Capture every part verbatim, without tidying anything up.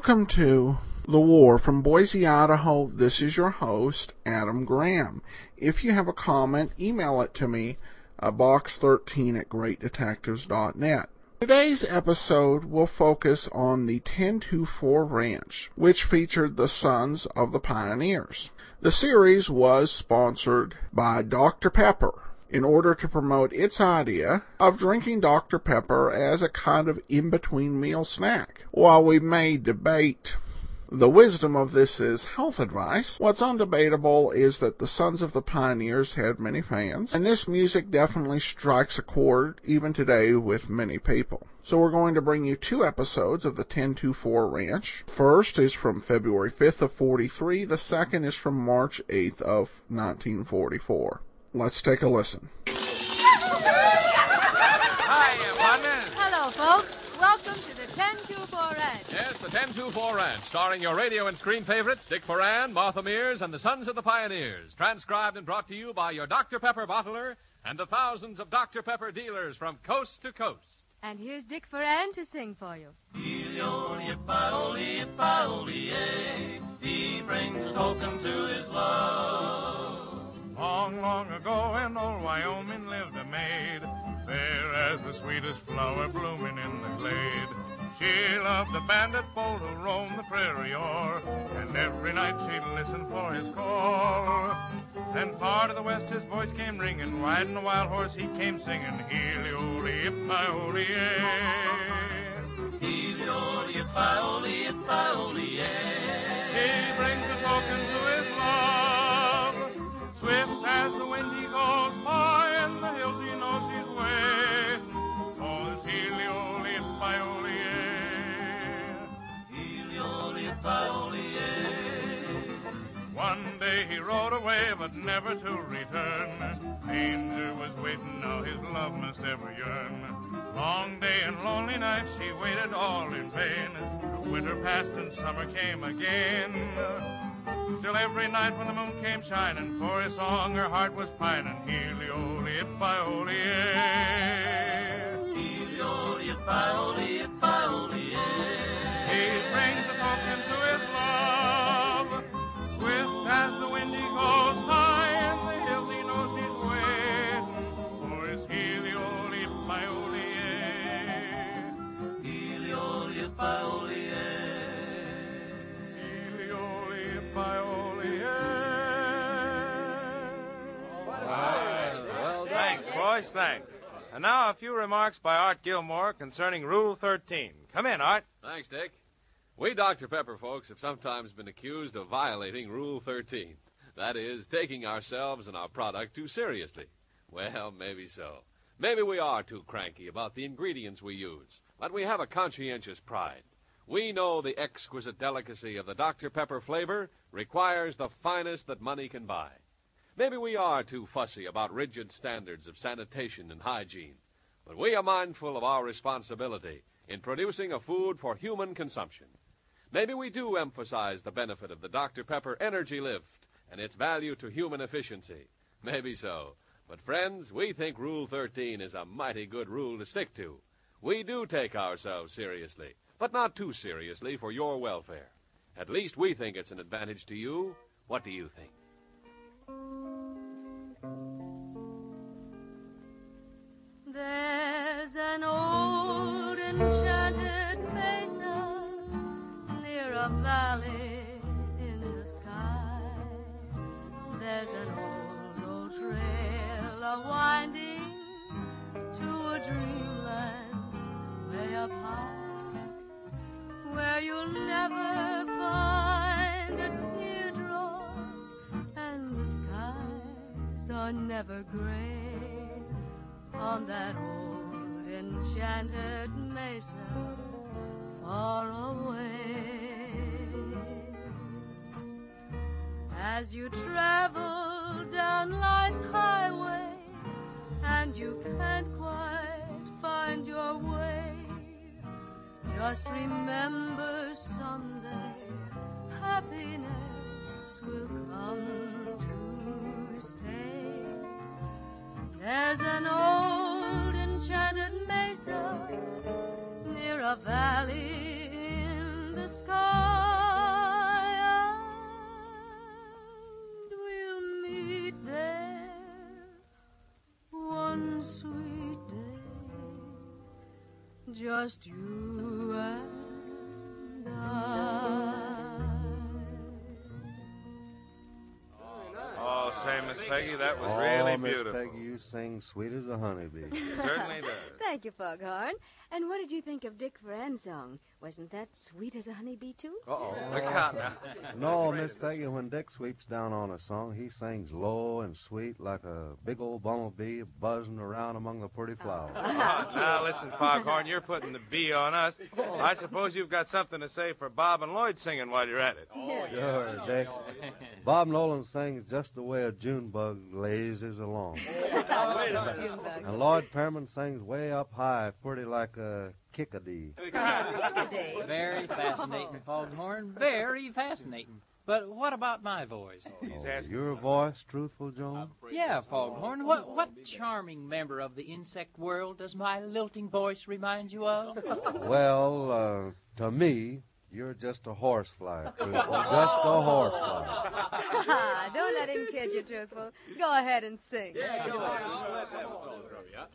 Welcome to The War from Boise, Idaho. This is your host, Adam Graham. If you have a comment, email it to me, uh, box thirteen at great detectives dot net. Today's episode will focus on the Ten to Four Ranch, which featured the Sons of the Pioneers. The series was sponsored by Doctor Pepper in order to promote its idea of drinking Doctor Pepper as a kind of in-between meal snack. While we may debate the wisdom of this is health advice, what's undebatable is that the Sons of the Pioneers had many fans, and this music definitely strikes a chord even today with many people. So we're going to bring you two episodes of the ten to four Ranch. First is from February fifth of forty-three, the second is from March eighth of nineteen forty-four. Let's take a listen. Hi, partners. Hello, folks. Welcome to the ten to four Ranch. Yes, the ten to four Ranch, starring your radio and screen favorites, Dick Foran, Martha Mears, and the Sons of the Pioneers. Transcribed and brought to you by your Doctor Pepper bottler and the thousands of Doctor Pepper dealers from coast to coast. And here's Dick Foran to sing for you. He brings token to his love. Long, long ago in old Wyoming lived a maid, fair as the sweetest flower blooming in the glade. She loved the bandit bold who roamed the prairie o'er, and every night she'd listen for his call. Then far to the west his voice came ringing, riding a wild horse he came singing, Helioli-ip-i-oli-yay. Helioli-ip-i-oli-yay. He brings a token to his love. Swift as the wind he goes by, and the hills he knows his way. Oh, it's Helioli-ip-i-oli-yay. One day he rode away, but never to return. Danger was waiting, now his love must ever yearn. Long day and lonely night, she waited all in vain. The winter passed and summer came again. Still every night when the moon came shining, for his song her heart was pining. Helioli-ip-i-oli-yay. Helioli-ip-i-oli-yay. He brings a token to his love. Swift as the wind he goes high, and the hills he knows he's waiting for his Helioli-ip-i-oli-yay. Helioli-ip-i-oli-yay. Helioli-ip-i-oli-yay. All right. Well, thanks, boys, thanks. And now a few remarks by Art Gilmore concerning Rule thirteen. Come in, Art. Thanks, Dick. We Doctor Pepper folks have sometimes been accused of violating Rule thirteen. That is, taking ourselves and our product too seriously. Well, maybe so. Maybe we are too cranky about the ingredients we use, but we have a conscientious pride. We know the exquisite delicacy of the Doctor Pepper flavor requires the finest that money can buy. Maybe we are too fussy about rigid standards of sanitation and hygiene, but we are mindful of our responsibility in producing a food for human consumption. Maybe we do emphasize the benefit of the Doctor Pepper Energy Lift and its value to human efficiency. Maybe so. But, friends, we think Rule thirteen is a mighty good rule to stick to. We do take ourselves seriously, but not too seriously for your welfare. At least we think it's an advantage to you. What do you think? There's an old enchanted mesa near a valley in the sky. There's an old road trail a-winding to a dreamland way up high, where you'll never find a teardrop, and the skies are never gray. On that old enchanted mesa far away, as you travel down life's highway and you can't quite find your way, just remember someday happiness will come to stay. There's an old enchanted mesa near a valley in the sky, and we'll meet there one sweet day, just you and I. Oh, say, Miss Peggy, that was oh, really Miss beautiful. Peggy, you sing sweet as a honeybee. It certainly does. Thank you, Foghorn. And what did you think of Dick Foran's song? Wasn't that sweet as a honeybee, too? Uh-oh. Yeah. No, Miss Peggy, when Dick sweeps down on a song, he sings low and sweet like a big old bumblebee buzzing around among the pretty flowers. Oh. Oh, now, listen, Foghorn, you're putting the bee on us. Oh. I suppose you've got something to say for Bob and Lloyd singing while you're at it. Oh, yeah. Sure, Dick. Bob Nolan sings just the way a June bug lazes along. Oh, wait a minute. And Lloyd Perryman sings way up high, pretty like a Kickadee. Kickadee. Very fascinating, Foghorn. Very fascinating. But what about my voice? Oh, he's asking your voice, truthful Joan? Yeah, Foghorn. What what charming member of the insect world does my lilting voice remind you of? Well, uh, to me, you're just a horsefly, Truthful. Just a horsefly. Don't let him kid you, Truthful. Go ahead and sing. Yeah, go ahead. Let's have a song from you.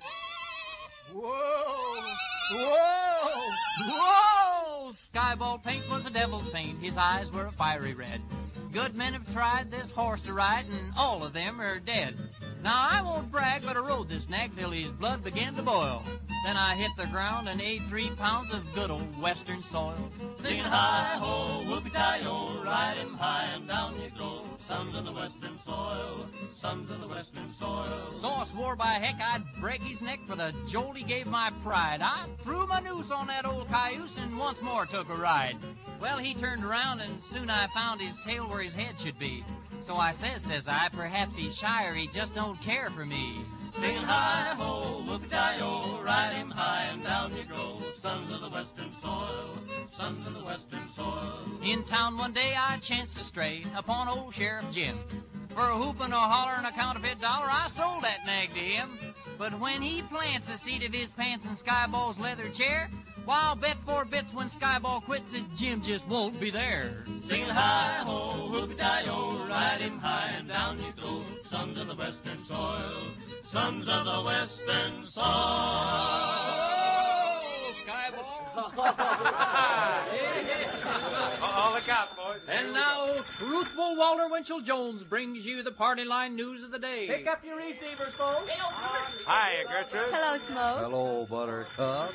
Whoa! Whoa! Whoa! Skyball Pink was a devil saint. His eyes were a fiery red. Good men have tried this horse to ride, and all of them are dead. Now, I won't brag, but I rode this nag till his blood began to boil. Then I hit the ground and ate three pounds of good old western soil. Singing hi-ho, whoopee-di-o, ride him high and down you go. Sons of the western soil, sons of the western soil. So I swore by heck I'd break his neck for the jolt he gave my pride. I threw my noose on that old cayuse and once more took a ride. Well, he turned around and soon I found his tail where his head should be. So I says, says I, perhaps he's shy or he just don't care for me. Singing hi-ho, whoop-di-o, ride him high and down you go. Sons of the western soil, sons of the western soil. In town one day I chanced to stray upon old Sheriff Jim. For a hoop and a holler and a counterfeit dollar, I sold that nag to him. But when he plants the seat of his pants in Skyball's leather chair, why, I'll bet four bits when Skyball quits it, Jim just won't be there. Singing hi-ho, whoop-di-o, ride him high and down you go. Sons of the western soil, sons of the western soil. Skyball. Uh-oh, look out, boys. And now, Truthful Walter Winchell Jones brings you the party line news of the day. Pick up your receivers, folks. Hiya, Gertrude. Hello, Smoke. Hello, Buttercup.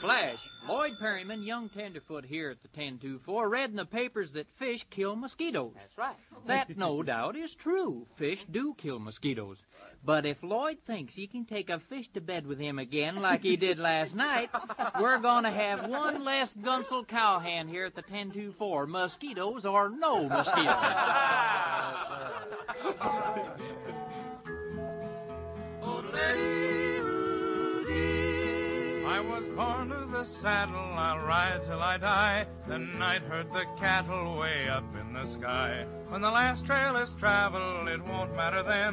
Flash. Lloyd Perryman, young tenderfoot here at the ten to four, read in the papers that fish kill mosquitoes. That's right. That, no doubt, is true. Fish do kill mosquitoes. But if Lloyd thinks he can take a fish to bed with him again like he did last night, we're going to have one less gunsel cowhand here at the ten to four. Mosquitoes or no mosquitoes. I was born to the saddle, I'll ride till I die. The night herd the cattle way up in the sky. When the last trail is traveled, it won't matter then.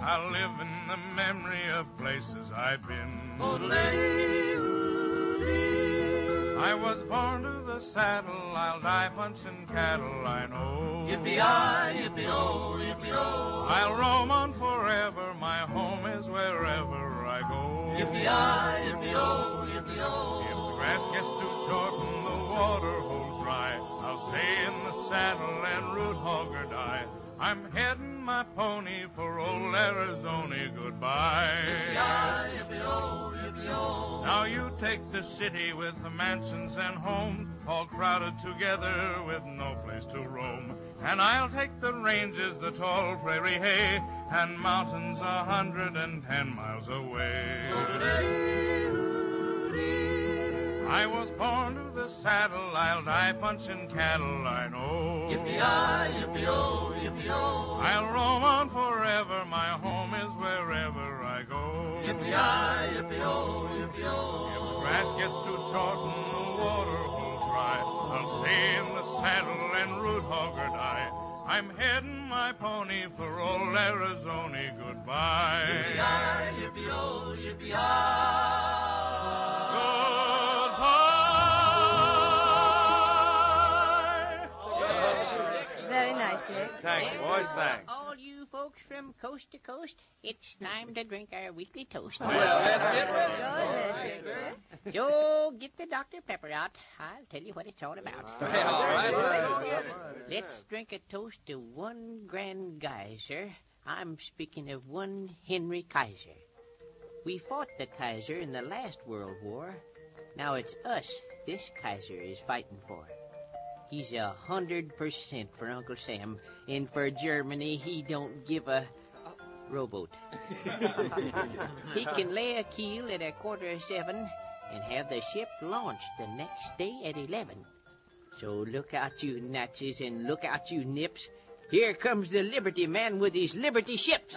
I'll live in the memory of places I've been. Oodle-ay-oodle-ay. I was born to the saddle, I'll die punching cattle, I know. Yippee-yi, yippee-oh, yippee-oh. I'll roam on forever, my home is wherever I go. Yippee-yi, yippee-oh. If the grass gets too short and the water holds dry, I'll stay in the saddle and root hog or die. I'm heading my pony for old Arizona, goodbye. Yippee-yi-yippee-oh, yippee-oh. Now you take the city with the mansions and homes, all crowded together with no place to roam. And I'll take the ranges, the tall prairie hay, and mountains a hundred and ten miles away. Okay. I was born to the saddle, I'll die punching cattle, I know. Yippee-yi, yippee-oh, yippee-oh. I'll roam on forever, my home is wherever I go. Yippee-yi, yippee-oh, yippee-oh. If the grass gets too short and the water holds dry, I'll stay in the saddle and root hog or die. I'm heading my pony for old Arizona, goodbye. Yippee-yi, yippee-oh, yippee-yi. Goodbye. thanks. For all you folks from coast to coast, it's time to drink our weekly toast. Well, that's it. So get the Doctor Pepper out. I'll tell you what it's all about. All right, all right, all right, all right, all right. Let's drink a toast to one grand geyser. I'm speaking of one Henry Kaiser. We fought the Kaiser in the last World War. Now it's us this Kaiser is fighting for. He's a hundred percent for Uncle Sam, and for Germany he don't give a rowboat. He can lay a keel at a quarter of seven and have the ship launched the next day at eleven. So look out, you Nazis, and look out, you Nips. Here comes the Liberty man with his Liberty ships.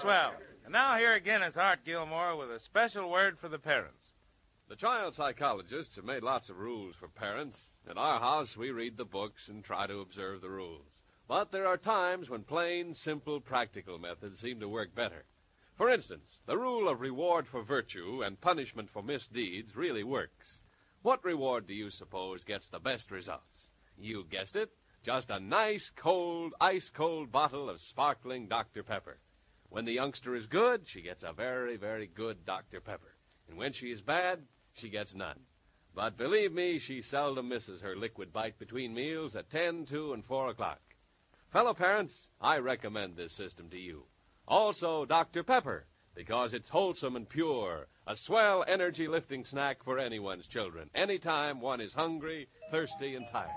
Swell. And now here again is Art Gilmore with a special word for the parents. The child psychologists have made lots of rules for parents. In our house, we read the books and try to observe the rules. But there are times when plain, simple, practical methods seem to work better. For instance, the rule of reward for virtue and punishment for misdeeds really works. What reward do you suppose gets the best results? You guessed it. Just a nice, cold, ice-cold bottle of sparkling Doctor Pepper. When the youngster is good, she gets a very, very good Doctor Pepper. And when she is bad, she gets none. But believe me, she seldom misses her liquid bite between meals at ten, two, and four o'clock. Fellow parents, I recommend this system to you. Also, Doctor Pepper, because it's wholesome and pure, a swell energy-lifting snack for anyone's children, anytime one is hungry, thirsty, and tired.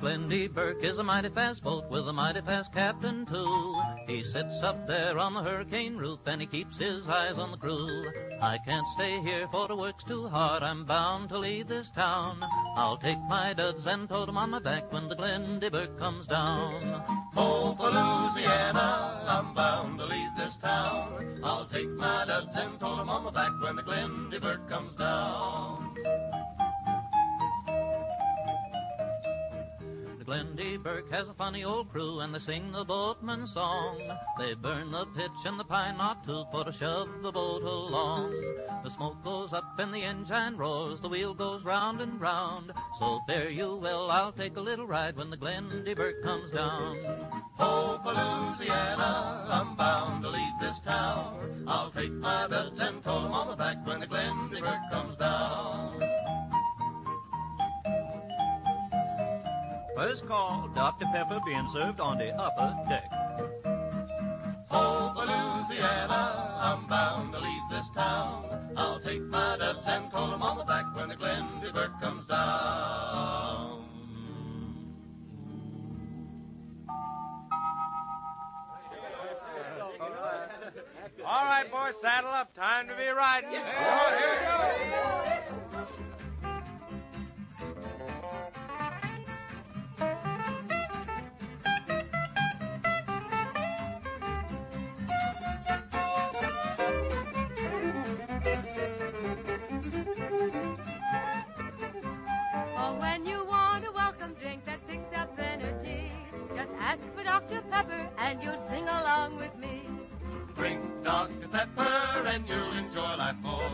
Glendy Burke is a mighty fast boat with a mighty fast captain, too. He sits up there on the hurricane roof and he keeps his eyes on the crew. I can't stay here for the work's too hard. I'm bound to leave this town. I'll take my duds and tote them on my back when the Glendy Burke comes down. Oh, for Louisiana, I'm bound to leave this town. I'll take my duds and tote them on my back when the Glendy Burke comes down. Glendy Burke has a funny old crew, and they sing the boatman song. They burn the pitch and the pine knot too, for to shove the boat along. The smoke goes up and the engine roars, the wheel goes round and round. So fare you well, I'll take a little ride when the Glendy Burke comes down. Oh, for Louisiana, I'm bound to leave this town. I'll take my duds and tote 'em on my back when the Glendy Burke comes down. First call, Doctor Pepper being served on the upper deck. Oh, for Louisiana, I'm bound to leave this town. I'll take my duds and tote 'em on my back when the Glendy Burke comes down. All right, boys, saddle up. Time to be riding. Yes. Oh, here we go. Ask for Doctor Pepper and you'll sing along with me. Drink Doctor Pepper and you'll enjoy life more.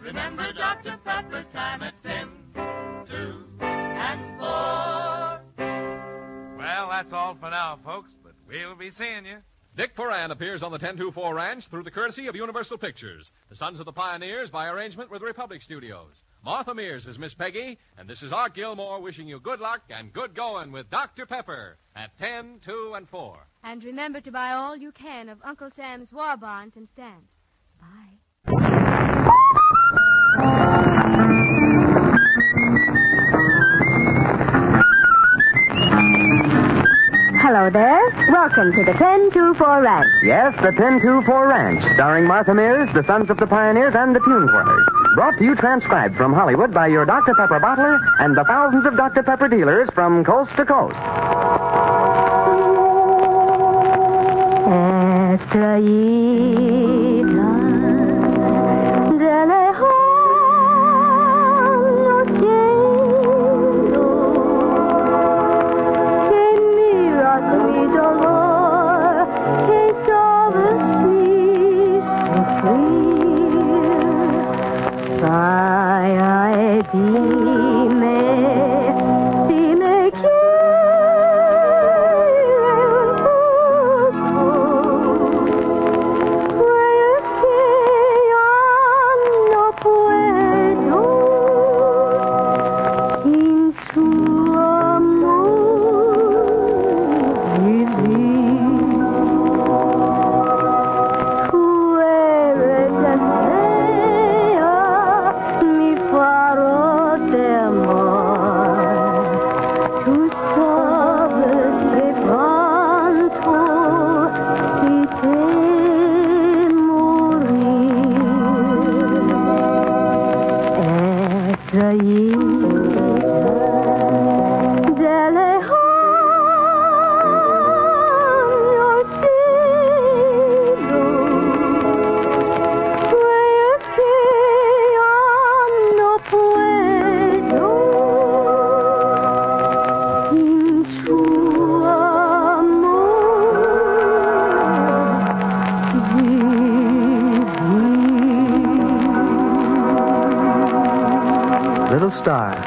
Remember Doctor Pepper, time at ten, two, and four. Well, that's all for now, folks, but we'll be seeing you. Dick Foran appears on the Ten to Four Ranch through the courtesy of Universal Pictures. The Sons of the Pioneers by arrangement with Republic Studios. Martha Mears is Miss Peggy, and this is Art Gilmore wishing you good luck and good going with Doctor Pepper at ten, two, and four. And remember to buy all you can of Uncle Sam's war bonds and stamps. Bye. Hello there. Welcome to the Ten to Four Ranch. Yes, the Ten to Four Ranch, starring Martha Mears, the Sons of the Pioneers, and the Tune Twisters. Brought to you transcribed from Hollywood by your Doctor Pepper bottler and the thousands of Doctor Pepper dealers from coast to coast.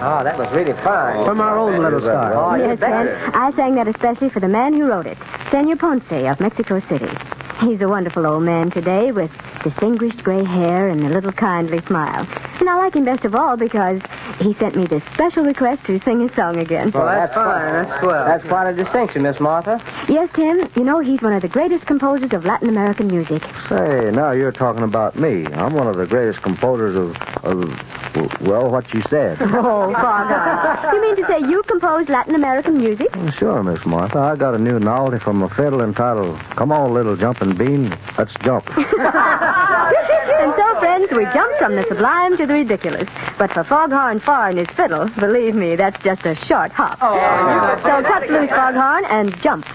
Oh, that was really fine. From our own little star. Oh, yes, and I sang that especially for the man who wrote it, Señor Ponce of Mexico City. He's a wonderful old man today with distinguished gray hair and a little kindly smile. And I like him best of all because he sent me this special request to sing his song again. Well, that's, that's fine. That's swell. That's quite a distinction, Miss Martha. Yes, Tim. You know, he's one of the greatest composers of Latin American music. Say, now you're talking about me. I'm one of the greatest composers of... of well, what you said. Oh, Father. You mean to say you compose Latin American music? Well, sure, Miss Martha. I got a new novelty from a fiddle entitled, Come On, Little Jumping Bean, Let's Jump. And so, friends, we jump from the sublime to the ridiculous. But for Foghorn Farr and his fiddle, believe me, that's just a short hop. Oh, yeah. So cut loose, Foghorn, and jump.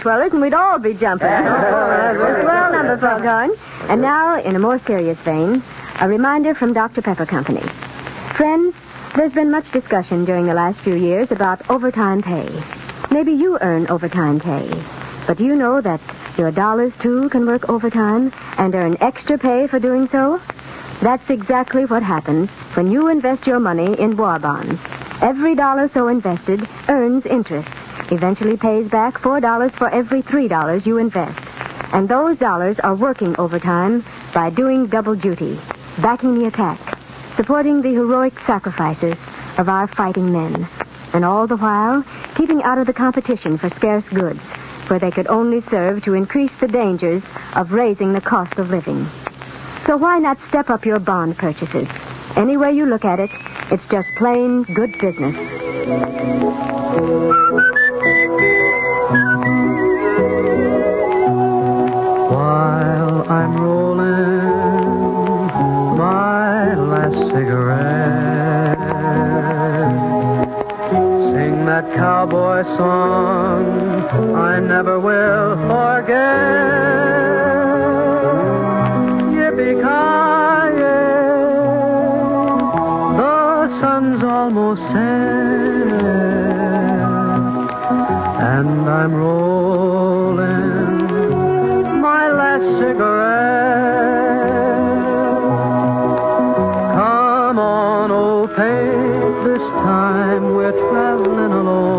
Twirlers, and we'd all be jumping. Well, number Foghorn. And now, in a more serious vein, a reminder from Doctor Pepper Company. Friends, there's been much discussion during the last few years about overtime pay. Maybe you earn overtime pay, but do you know that your dollars, too, can work overtime and earn extra pay for doing so? That's exactly what happens when you invest your money in war bonds. Every dollar so invested earns interest. Eventually pays back four dollars for every three dollars you invest. And those dollars are working overtime by doing double duty, backing the attack, supporting the heroic sacrifices of our fighting men, and all the while keeping out of the competition for scarce goods, where they could only serve to increase the dangers of raising the cost of living. So why not step up your bond purchases? Any way you look at it, it's just plain good business. While I'm rolling my last cigarette, sing that cowboy song I never will forget. Yippee-ki-yay, the sun's almost set, and I'm rolling my last cigarette. Come on, old pate, this time we're traveling alone.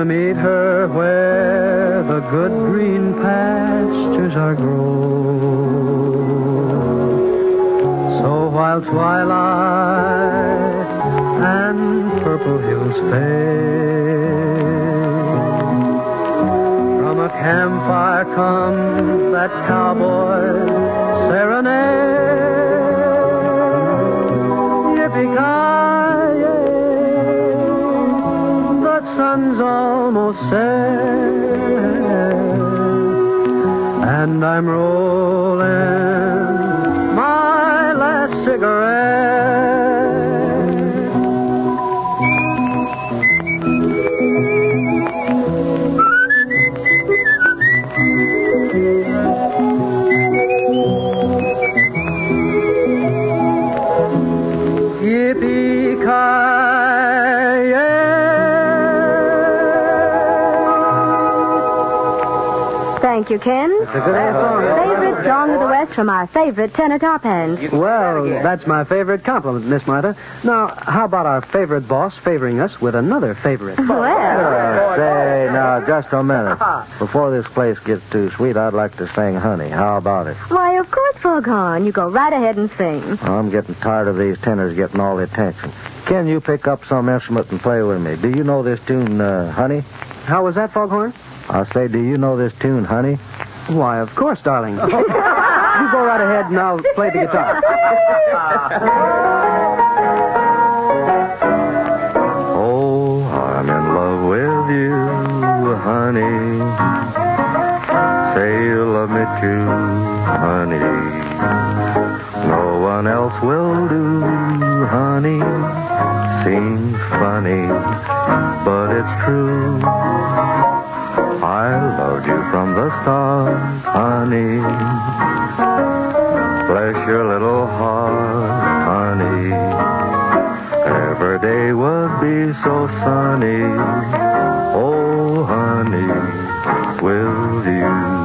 Meet her where the good green pastures are grown. So while twilight and purple hills fade, from a campfire comes that cowboy's serenade. Yippee-ki-yay, sun's almost set, and I'm rolling my last cigarette. Yippee-ki-yay. Thank you, Ken. It's a good song. Favorite song of the West from our favorite tenor top hands. Well, that's my favorite compliment, Miss Martha. Now, how about our favorite boss favoring us with another favorite? Well. Uh, say, now, just a minute. Before this place gets too sweet, I'd like to sing Honey. How about it? Why, of course, Foghorn. You go right ahead and sing. Oh, I'm getting tired of these tenors getting all the attention. Can you pick up some instrument and play with me? Do you know this tune, uh, Honey? How was that, Foghorn? I'll say, do you know this tune, Honey? Why, of course, darling. You go right ahead and I'll play the guitar. Oh, I'm in love with you, honey. Say you love me too, honey. No one else will do, honey. Seems funny, but it's true. I loved you from the start, honey. Bless your little heart, honey. Every day would be so sunny. Oh, honey, with you.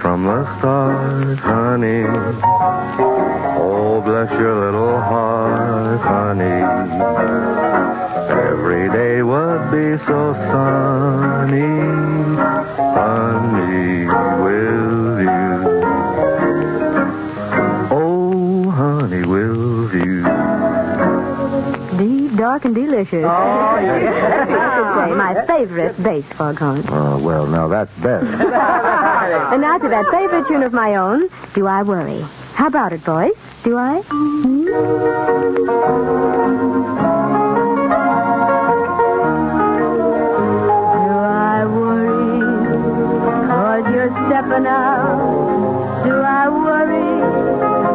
From the start, honey. Oh, bless your little heart, honey. Every day would be so sunny, honey, with you. Oh, honey, with you. Deep, dark, and delicious. Oh, yeah. My favorite bass, Foghorn. Oh, well, now that's better. And now to that favorite tune of my own, Do I Worry? How about it, boys? Do I? Do I worry, 'cause you're stepping out? Do I worry,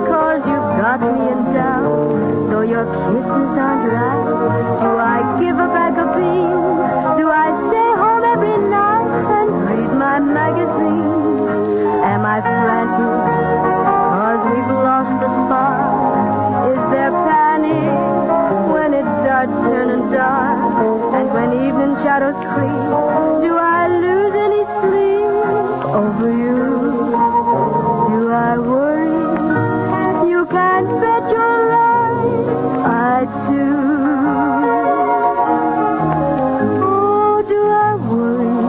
'cause you've got me in doubt? Though your kisses aren't right, do I give her back a bean? Do I stay home every night and read my magazine? Am I fragile? 'Cause we've lost the spark. Is there panic when it starts turning dark? a creep? Do I lose any sleep over you? Do I worry? You can't bet your life I do. Oh, do I worry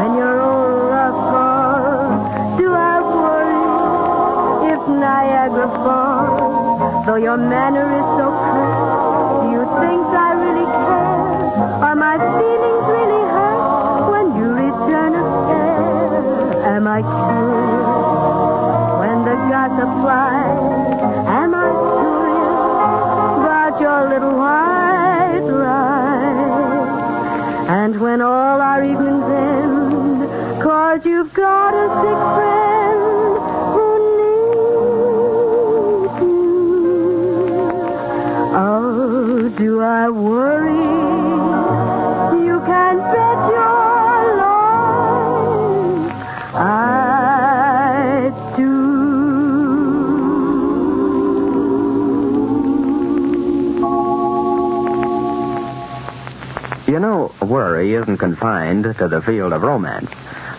when you're all up gone? Do I worry if Niagara falls? Though your manner is so clear, do you think I really care? Are my feelings really hurt when you return a stare? Am I curious when the gossip flies? Am I curious about your little white lies? And when all our evenings end, cause you've got a sick friend who needs you. Oh, do I worry? You know, worry isn't confined to the field of romance.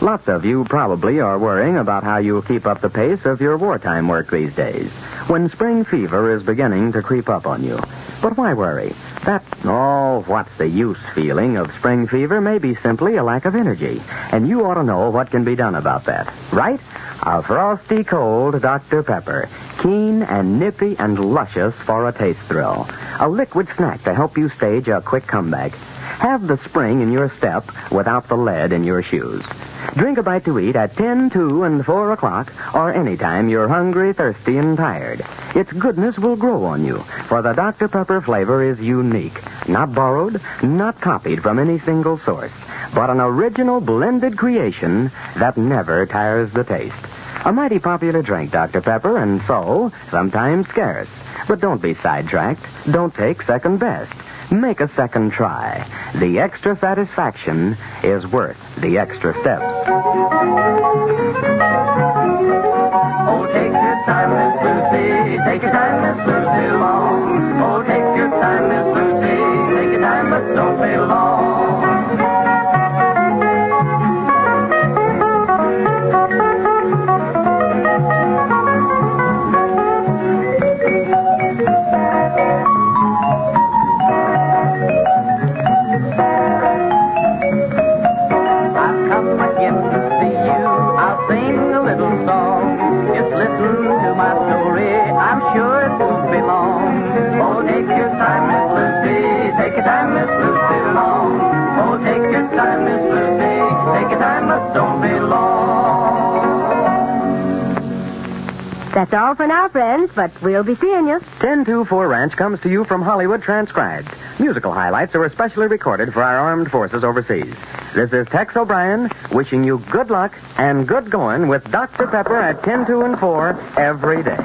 Lots of you probably are worrying about how you'll keep up the pace of your wartime work these days, when spring fever is beginning to creep up on you. But why worry? That, oh, what's the use feeling of spring fever may be simply a lack of energy, and you ought to know what can be done about that, right? A frosty cold Doctor Pepper, keen and nippy and luscious for a taste thrill. A liquid snack to help you stage a quick comeback. Have the spring in your step without the lead in your shoes. Drink a bite to eat at ten, two, and four o'clock, or any time you're hungry, thirsty, and tired. Its goodness will grow on you, for the Doctor Pepper flavor is unique, not borrowed, not copied from any single source, but an original blended creation that never tires the taste. A mighty popular drink, Doctor Pepper, and so, sometimes scarce. But don't be sidetracked. Don't take second best. Make a second try. The extra satisfaction is worth the extra steps. Oh, take your time, Miss Lucy. Take your time, Miss Lucy, long. Oh, take your time, Miss Lucy. Take your time, but don't be long. That's all for now, friends, but we'll be seeing you. Ten to Four Ranch comes to you from Hollywood transcribed. Musical highlights are especially recorded for our armed forces overseas. This is Tex O'Brien wishing you good luck and good going with Doctor Pepper at ten, two, and four every day.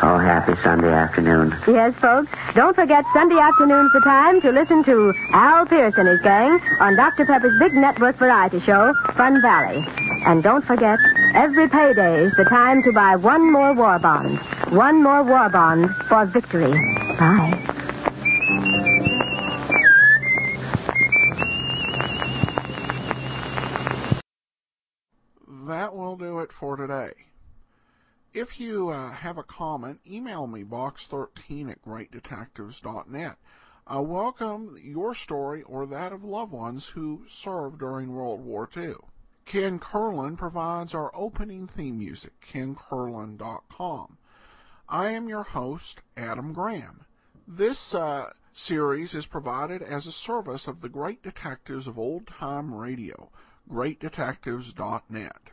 Oh, happy Sunday afternoon. Yes, folks. Don't forget Sunday afternoon's the time to listen to Al Pierce and his gang on Doctor Pepper's big network variety show, Fun Valley. And don't forget, every payday's the time to buy one more war bond. One more war bond for victory. Bye. That will do it for today. If you uh, have a comment, email me, box thirteen at great detectives dot net. I welcome your story or that of loved ones who served during World War Two. Ken Curlin provides our opening theme music, ken curlin dot com. I am your host, Adam Graham. This uh, series is provided as a service of the Great Detectives of Old Time Radio, great detectives dot net.